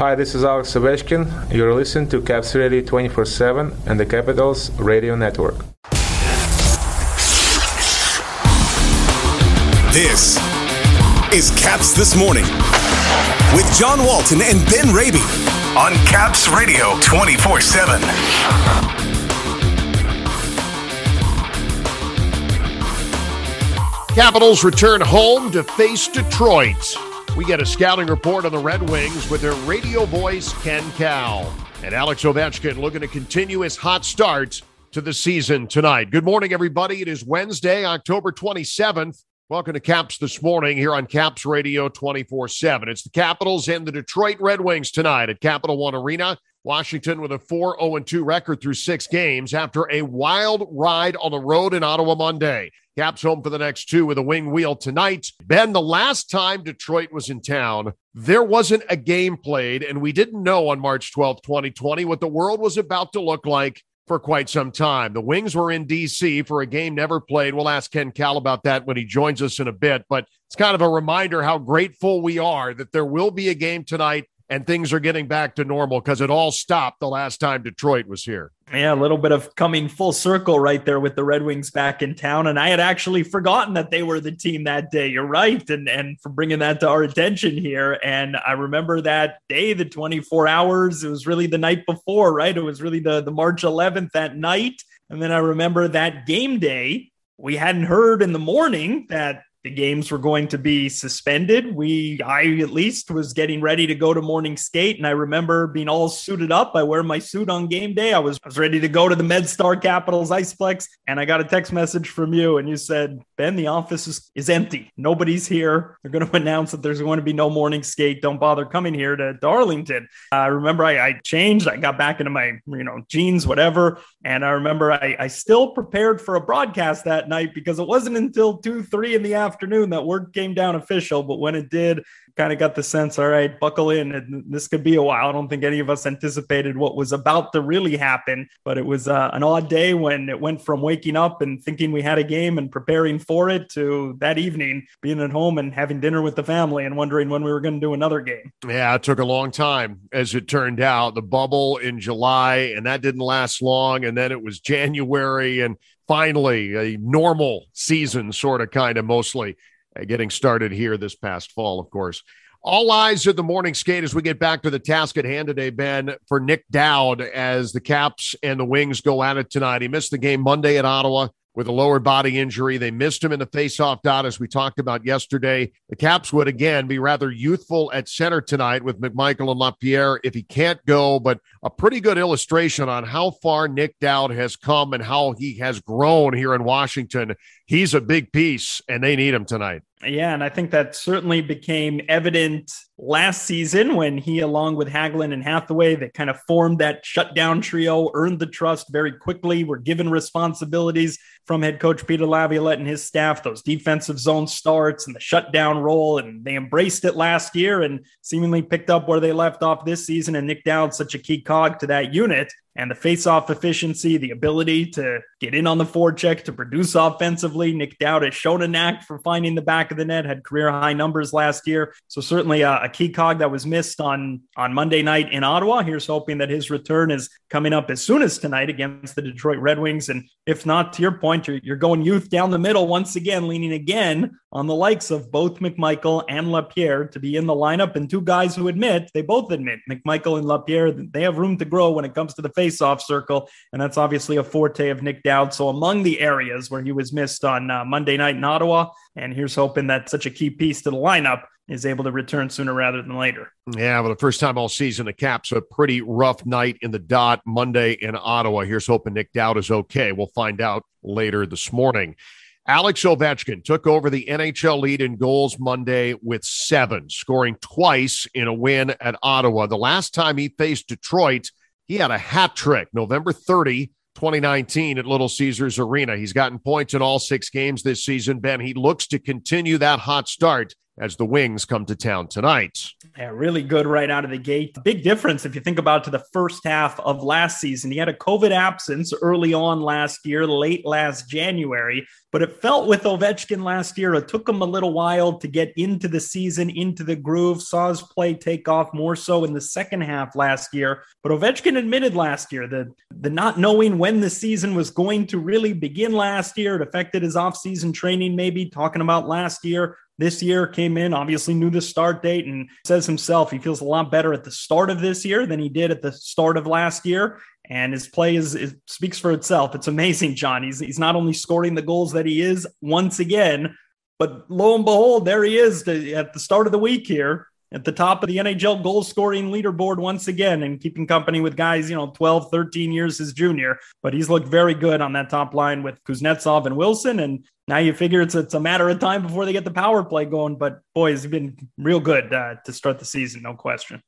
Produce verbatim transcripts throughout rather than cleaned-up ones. Hi, this is Alex Ovechkin. You're listening to Caps Radio twenty-four seven and the Capitals Radio Network. This is Caps This Morning with John Walton and Ben Raby on Caps Radio twenty-four seven. Capitals return home to face Detroit. We get a scouting report on the Red Wings with their radio voice, Ken Cal. And Alex Ovechkin looking to continue his hot start to the season tonight. Good morning, everybody. It is Wednesday, October twenty-seventh. Welcome to Caps This Morning here on Caps Radio twenty-four seven. It's the Capitals and the Detroit Red Wings tonight at Capital One Arena. Washington with a four oh two record through six games after a wild ride on the road in Ottawa Monday. Caps home for the next two with a wing wheel tonight. Ben, the last time Detroit was in town, there wasn't a game played, and we didn't know on March twelfth, twenty twenty, what the world was about to look like for quite some time. The Wings were in D C for a game never played. We'll ask Ken Cal about that when he joins us in a bit, but it's kind of a reminder how grateful we are that there will be a game tonight and things are getting back to normal, because it all stopped the last time Detroit was here. Yeah, a little bit of coming full circle right there with the Red Wings back in town. And I had actually forgotten that they were the team that day. You're right. And, and for bringing that to our attention here. And I remember that day, the twenty-four hours, it was really the night before, right? It was really the, the March eleventh that night. And then I remember that game day, we hadn't heard in the morning that the games were going to be suspended. We, I at least was getting ready to go to morning skate. And I remember being all suited up. I wear my suit on game day. I was, I was ready to go to the MedStar Capitals Iceplex. And I got a text message from you. And you said, Ben, the office is, is empty. Nobody's here. They're going to announce that there's going to be no morning skate. Don't bother coming here to, to Arlington. Uh, I remember I, I changed. I got back into my, you know, jeans, whatever. And I remember I, I still prepared for a broadcast that night, because it wasn't until two, three in the afternoon. afternoon that word came down official. But when it did, kind of got the sense, all right, buckle in, and this could be a while. I don't think any of us anticipated what was about to really happen, but it was uh, an odd day when it went from waking up and thinking we had a game and preparing for it to that evening being at home and having dinner with the family and wondering when we were going to do another game. Yeah, it took a long time, as it turned out. The bubble in July, and that didn't last long, and then it was January, and finally, a normal season, sort of, kind of, mostly uh, getting started here this past fall, of course. All eyes at the morning skate as we get back to the task at hand today, Ben, for Nick Dowd as the Caps and the Wings go at it tonight. He missed the game Monday at Ottawa with a lower body injury. They missed him in the faceoff dot, as we talked about yesterday. The Caps would, again, be rather youthful at center tonight with McMichael and LaPierre if he can't go, but a pretty good illustration on how far Nick Dowd has come and how he has grown here in Washington. He's a big piece, and they need him tonight. Yeah, and I think that certainly became evident last season when he, along with Hagelin and Hathaway, that kind of formed that shutdown trio, earned the trust very quickly, were given responsibilities from head coach Peter Laviolette and his staff, those defensive zone starts and the shutdown role, and they embraced it last year and seemingly picked up where they left off this season. And Nick Dowd's such a key cog to that unit. And the face-off efficiency, the ability to get in on the forecheck, to produce offensively. Nick Dowd has shown a knack for finding the back of the net, had career-high numbers last year. So certainly a, a key cog that was missed on, on Monday night in Ottawa. Here's hoping that his return is coming up as soon as tonight against the Detroit Red Wings. And if not, to your point, you're, you're going youth down the middle once again, leaning again on the likes of both McMichael and LaPierre to be in the lineup. And two guys who admit, they both admit, McMichael and LaPierre, they have room to grow when it comes to the face-off circle, and that's obviously a forte of Nick Dowd. So among the areas where he was missed on uh, Monday night in Ottawa, and here's hoping that such a key piece to the lineup is able to return sooner rather than later. Yeah, well, the first time all season, the Caps a pretty rough night in the dot Monday in Ottawa. Here's hoping Nick Dowd is okay. We'll find out later this morning. Alex Ovechkin took over the N H L lead in goals Monday with seven, scoring twice in a win at Ottawa. The last time he faced Detroit, he had a hat trick, November thirtieth, twenty nineteen, at Little Caesars Arena. He's gotten points in all six games this season. Ben, he looks to continue that hot start as the Wings come to town tonight. Yeah, really good right out of the gate. Big difference if you think about to the first half of last season. He had a COVID absence early on last year, late last January, but it felt with Ovechkin last year, it took him a little while to get into the season, into the groove, saw his play take off more so in the second half last year. But Ovechkin admitted last year that the not knowing when the season was going to really begin last year, it affected his offseason training, maybe talking about last year. This year came in, obviously knew the start date, and says himself he feels a lot better at the start of this year than he did at the start of last year. And his play is, it speaks for itself. It's amazing, John. He's, he's not only scoring the goals that he is once again, but lo and behold, there he is to, at the start of the week here at the top of the N H L goal scoring leaderboard once again, and keeping company with guys, you know, twelve, thirteen years his junior. But he's looked very good on that top line with Kuznetsov and Wilson. And now you figure it's, it's a matter of time before they get the power play going. But boy, he's been real good uh, to start the season, no question.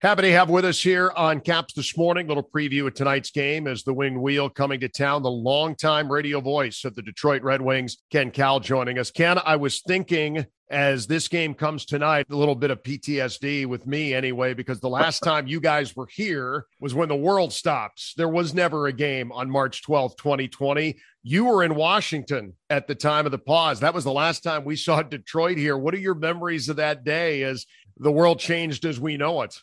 Happy to have with us here on Caps This Morning, little preview of tonight's game as the Wing Wheel coming to town, the longtime radio voice of the Detroit Red Wings, Ken Cal, joining us. Ken, I was thinking as this game comes tonight, a little bit of P T S D with me anyway, because the last time you guys were here was when the world stops. There was never a game on March twelfth, twenty twenty. You were in Washington at the time of the pause. That was the last time we saw Detroit here. What are your memories of that day as the world changed as we know it?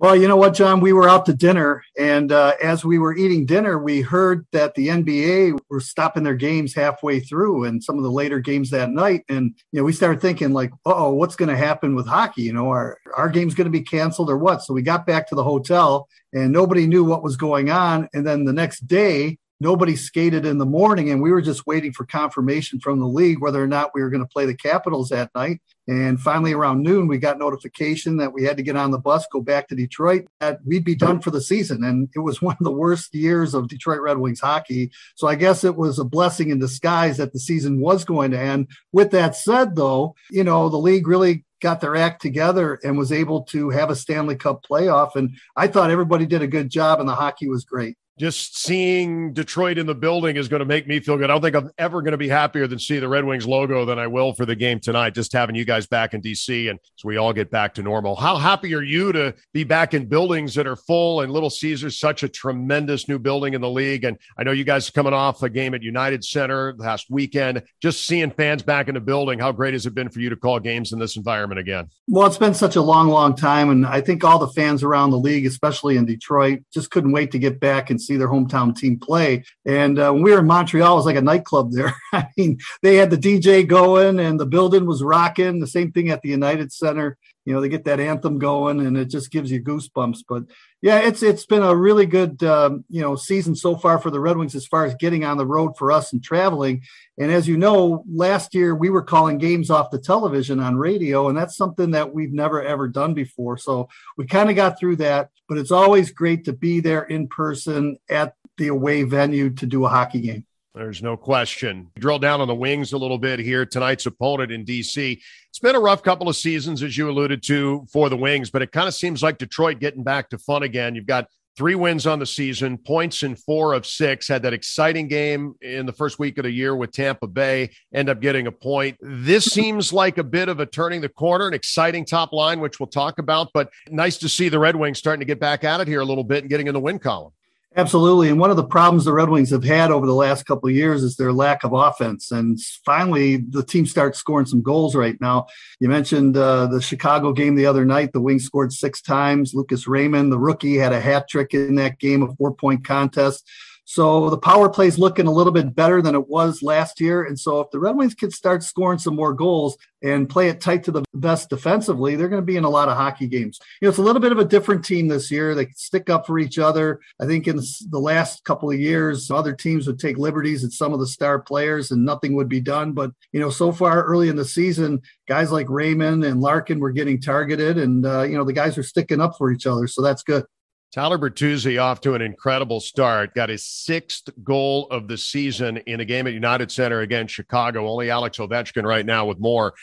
Well, you know what, John, we were out to dinner, and uh, as we were eating dinner, we heard that the N B A were stopping their games halfway through and some of the later games that night. And, you know, we started thinking like, uh-oh, what's going to happen with hockey? You know, our, our game's going to be canceled or what? So we got back to the hotel and nobody knew what was going on. And then the next day, nobody skated in the morning, and we were just waiting for confirmation from the league whether or not we were going to play the Capitals that night. And finally around noon, we got notification that we had to get on the bus, go back to Detroit, that we'd be done for the season. And it was one of the worst years of Detroit Red Wings hockey. So I guess it was a blessing in disguise that the season was going to end. With that said, though, you know, the league really got their act together and was able to have a Stanley Cup playoff. And I thought everybody did a good job and the hockey was great. Just seeing Detroit in the building is going to make me feel good. I don't think I'm ever going to be happier than see the Red Wings logo than I will for the game tonight, just having you guys back in D C and so we all get back to normal. How happy are you to be back in buildings that are full, and Little Caesars, such a tremendous new building in the league. And I know you guys are coming off a game at United Center last weekend, just seeing fans back in the building. How great has it been for you to call games in this environment again? Well, it's been such a long, long time. And I think all the fans around the league, especially in Detroit, just couldn't wait to get back and see their hometown team play. And uh, when we were in Montreal, it was like a nightclub there. I mean, they had the D J going and the building was rocking. The same thing at the United Center. You know, they get that anthem going and it just gives you goosebumps. But yeah, it's it's been a really good, um, you know, season so far for the Red Wings as far as getting on the road for us and traveling. And as you know, last year we were calling games off the television on radio, and that's something that we've never, ever done before. So we kind of got through that, but it's always great to be there in person at the away venue to do a hockey game. There's no question. Drill down on the Wings a little bit here. Tonight's opponent in D C. It's been a rough couple of seasons, as you alluded to, for the Wings, but it kind of seems like Detroit getting back to fun again. You've got three wins on the season, points in four of six, had that exciting game in the first week of the year with Tampa Bay, end up getting a point. This seems like a bit of a turning the corner, an exciting top line, which we'll talk about, but nice to see the Red Wings starting to get back at it here a little bit and getting in the win column. Absolutely. And one of the problems the Red Wings have had over the last couple of years is their lack of offense. And finally, the team starts scoring some goals right now. You mentioned uh, the Chicago game the other night. The Wings scored six times. Lucas Raymond, the rookie, had a hat trick in that game, a four-point contest. So the power play is looking a little bit better than it was last year. And so if the Red Wings could start scoring some more goals and play it tight to the best defensively, they're going to be in a lot of hockey games. You know, it's a little bit of a different team this year. They stick up for each other. I think in the last couple of years, other teams would take liberties at some of the star players and nothing would be done. But, you know, so far early in the season, guys like Raymond and Larkin were getting targeted and, uh, you know, the guys are sticking up for each other. So that's good. Tyler Bertuzzi off to an incredible start, got his sixth goal of the season in a game at United Center against Chicago. Only Alex Ovechkin right now with more.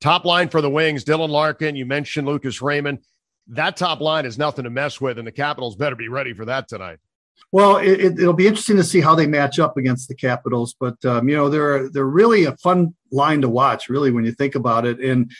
Top line for the Wings, Dylan Larkin, you mentioned Lucas Raymond. That top line is nothing to mess with, and the Capitals better be ready for that tonight. Well, it, it'll be interesting to see how they match up against the Capitals, but, um, you know, they're, they're really a fun line to watch, really, when you think about it. And,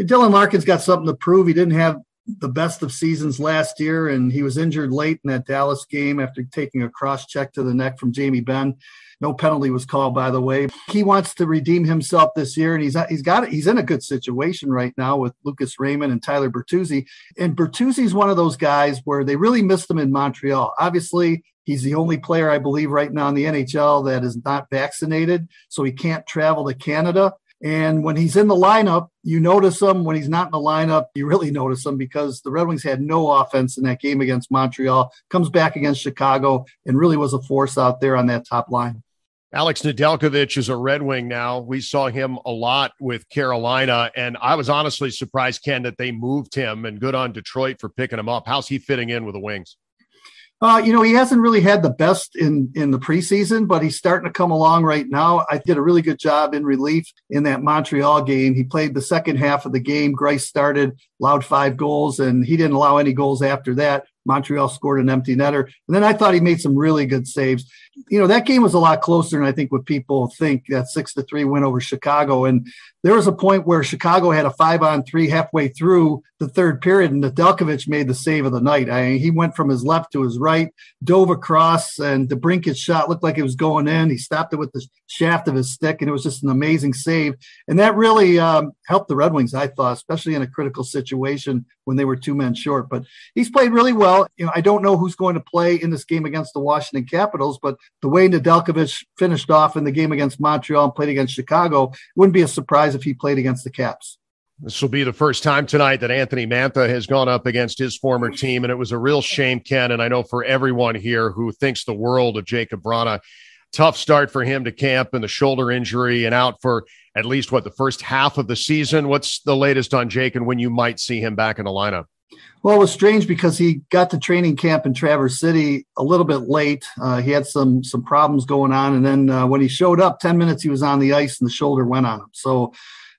Dylan Larkin's got something to prove. He didn't have the best of seasons last year, and he was injured late in that Dallas game after taking a cross check to the neck from Jamie Benn. No penalty was called, by the way. He wants to redeem himself this year, and he's he's got he's in a good situation right now with Lucas Raymond and Tyler Bertuzzi. And Bertuzzi's one of those guys where they really missed him in Montreal. Obviously, he's the only player, I believe, right now in the N H L that is not vaccinated, so he can't travel to Canada. And when he's in the lineup, you notice him. When he's not in the lineup, you really notice him, because the Red Wings had no offense in that game against Montreal, comes back against Chicago, and really was a force out there on that top line. Alex Nedeljkovic is a Red Wing now. We saw him a lot with Carolina, and I was honestly surprised, Ken, that they moved him, and good on Detroit for picking him up. How's he fitting in with the Wings? Uh, you know, he hasn't really had the best in, in the preseason, but he's starting to come along right now. I did a really good job in relief in that Montreal game. He played the second half of the game. Greiss started, allowed five goals, and he didn't allow any goals after that. Montreal scored an empty netter. And then I thought he made some really good saves. You know, that game was a lot closer than I think what people think, that six to three win over Chicago. And there was a point where Chicago had a five on three halfway through the third period, and Nedeljkovic made the save of the night. I mean, he went from his left to his right, dove across, and DeBrinket's shot looked like it was going in. He stopped it with the shaft of his stick, and it was just an amazing save. And that really um, helped the Red Wings, I thought, especially in a critical situation when they were two men short. But he's played really well. You know, I don't know who's going to play in this game against the Washington Capitals, but the way Nedeljkovic finished off in the game against Montreal and played against Chicago, wouldn't be a surprise if he played against the Caps. This will be the first time tonight that Anthony Mantha has gone up against his former team, and it was a real shame, Ken, and I know for everyone here who thinks the world of Jakub Vrana. Tough start for him to camp, and the shoulder injury, and out for at least, what, the first half of the season. What's the latest on Jake and when you might see him back in the lineup? Well, it was strange because he got to training camp in Traverse City a little bit late. Uh, he had some some problems going on, and then uh, when he showed up, ten minutes he was on the ice and the shoulder went on him. So,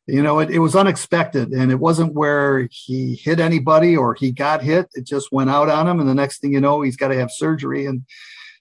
you know, it, it was unexpected, and it wasn't where he hit anybody or he got hit. It just went out on him, and the next thing you know, he's got to have surgery. And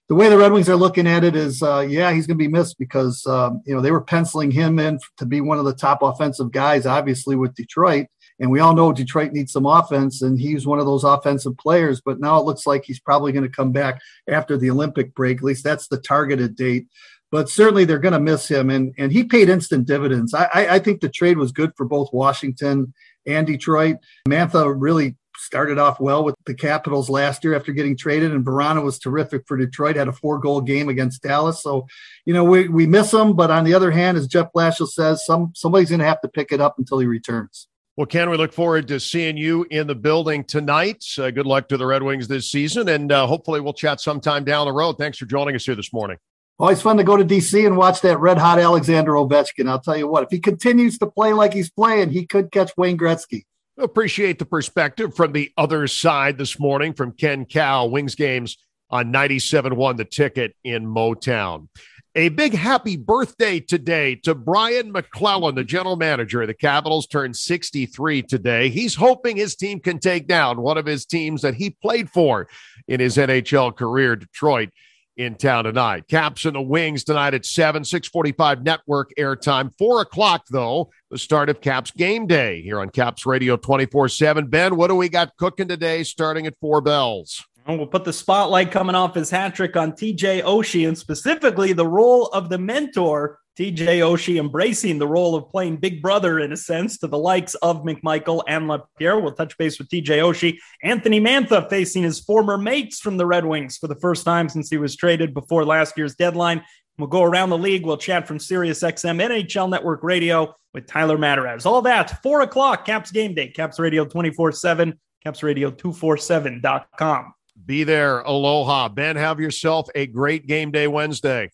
the way the Red Wings are looking at it is, uh, yeah, he's going to be missed because, um, you know, they were penciling him in to be one of the top offensive guys, obviously, with Detroit. And we all know Detroit needs some offense, and he's one of those offensive players. But now it looks like he's probably going to come back after the Olympic break. At least that's the targeted date. But certainly they're going to miss him, and and he paid instant dividends. I, I, I think the trade was good for both Washington and Detroit. Mantha really started off well with the Capitals last year after getting traded, and Vrana was terrific for Detroit, had a four-goal game against Dallas. So, you know, we, we miss him, but on the other hand, as Jeff Blaschel says, some somebody's going to have to pick it up until he returns. Well, Ken, we look forward to seeing you in the building tonight. Uh, good luck to the Red Wings this season, and uh, hopefully we'll chat sometime down the road. Thanks for joining us here this morning. Always fun to go to D C and watch that red-hot Alexander Ovechkin. I'll tell you what, if he continues to play like he's playing, he could catch Wayne Gretzky. Appreciate the perspective from the other side this morning from Ken Cal. Wings games on ninety-seven point one, The Ticket in Motown. A big happy birthday today to Brian McClellan, the general manager of the Capitals, turned sixty-three today. He's hoping his team can take down one of his teams that he played for in his N H L career, Detroit, in town tonight. Caps and the Wings tonight at seven, six forty-five network airtime. four o'clock, though, the start of Caps game day here on Caps Radio twenty-four seven. Ben, what do we got cooking today starting at four bells? And we'll put the spotlight coming off his hat trick on T J Oshie, and specifically the role of the mentor. T J Oshie embracing the role of playing big brother, in a sense, to the likes of McMichael and LaPierre. We'll touch base with T J Oshie. Anthony Mantha facing his former mates from the Red Wings for the first time since he was traded before last year's deadline. We'll go around the league. We'll chat from SiriusXM N H L Network Radio with Tyler Mataraz. All that, four o'clock, Caps Game Day, Caps Radio twenty-four seven, caps radio two forty-seven dot com. Be there. Aloha. Ben, have yourself a great game day Wednesday.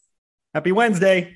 Happy Wednesday.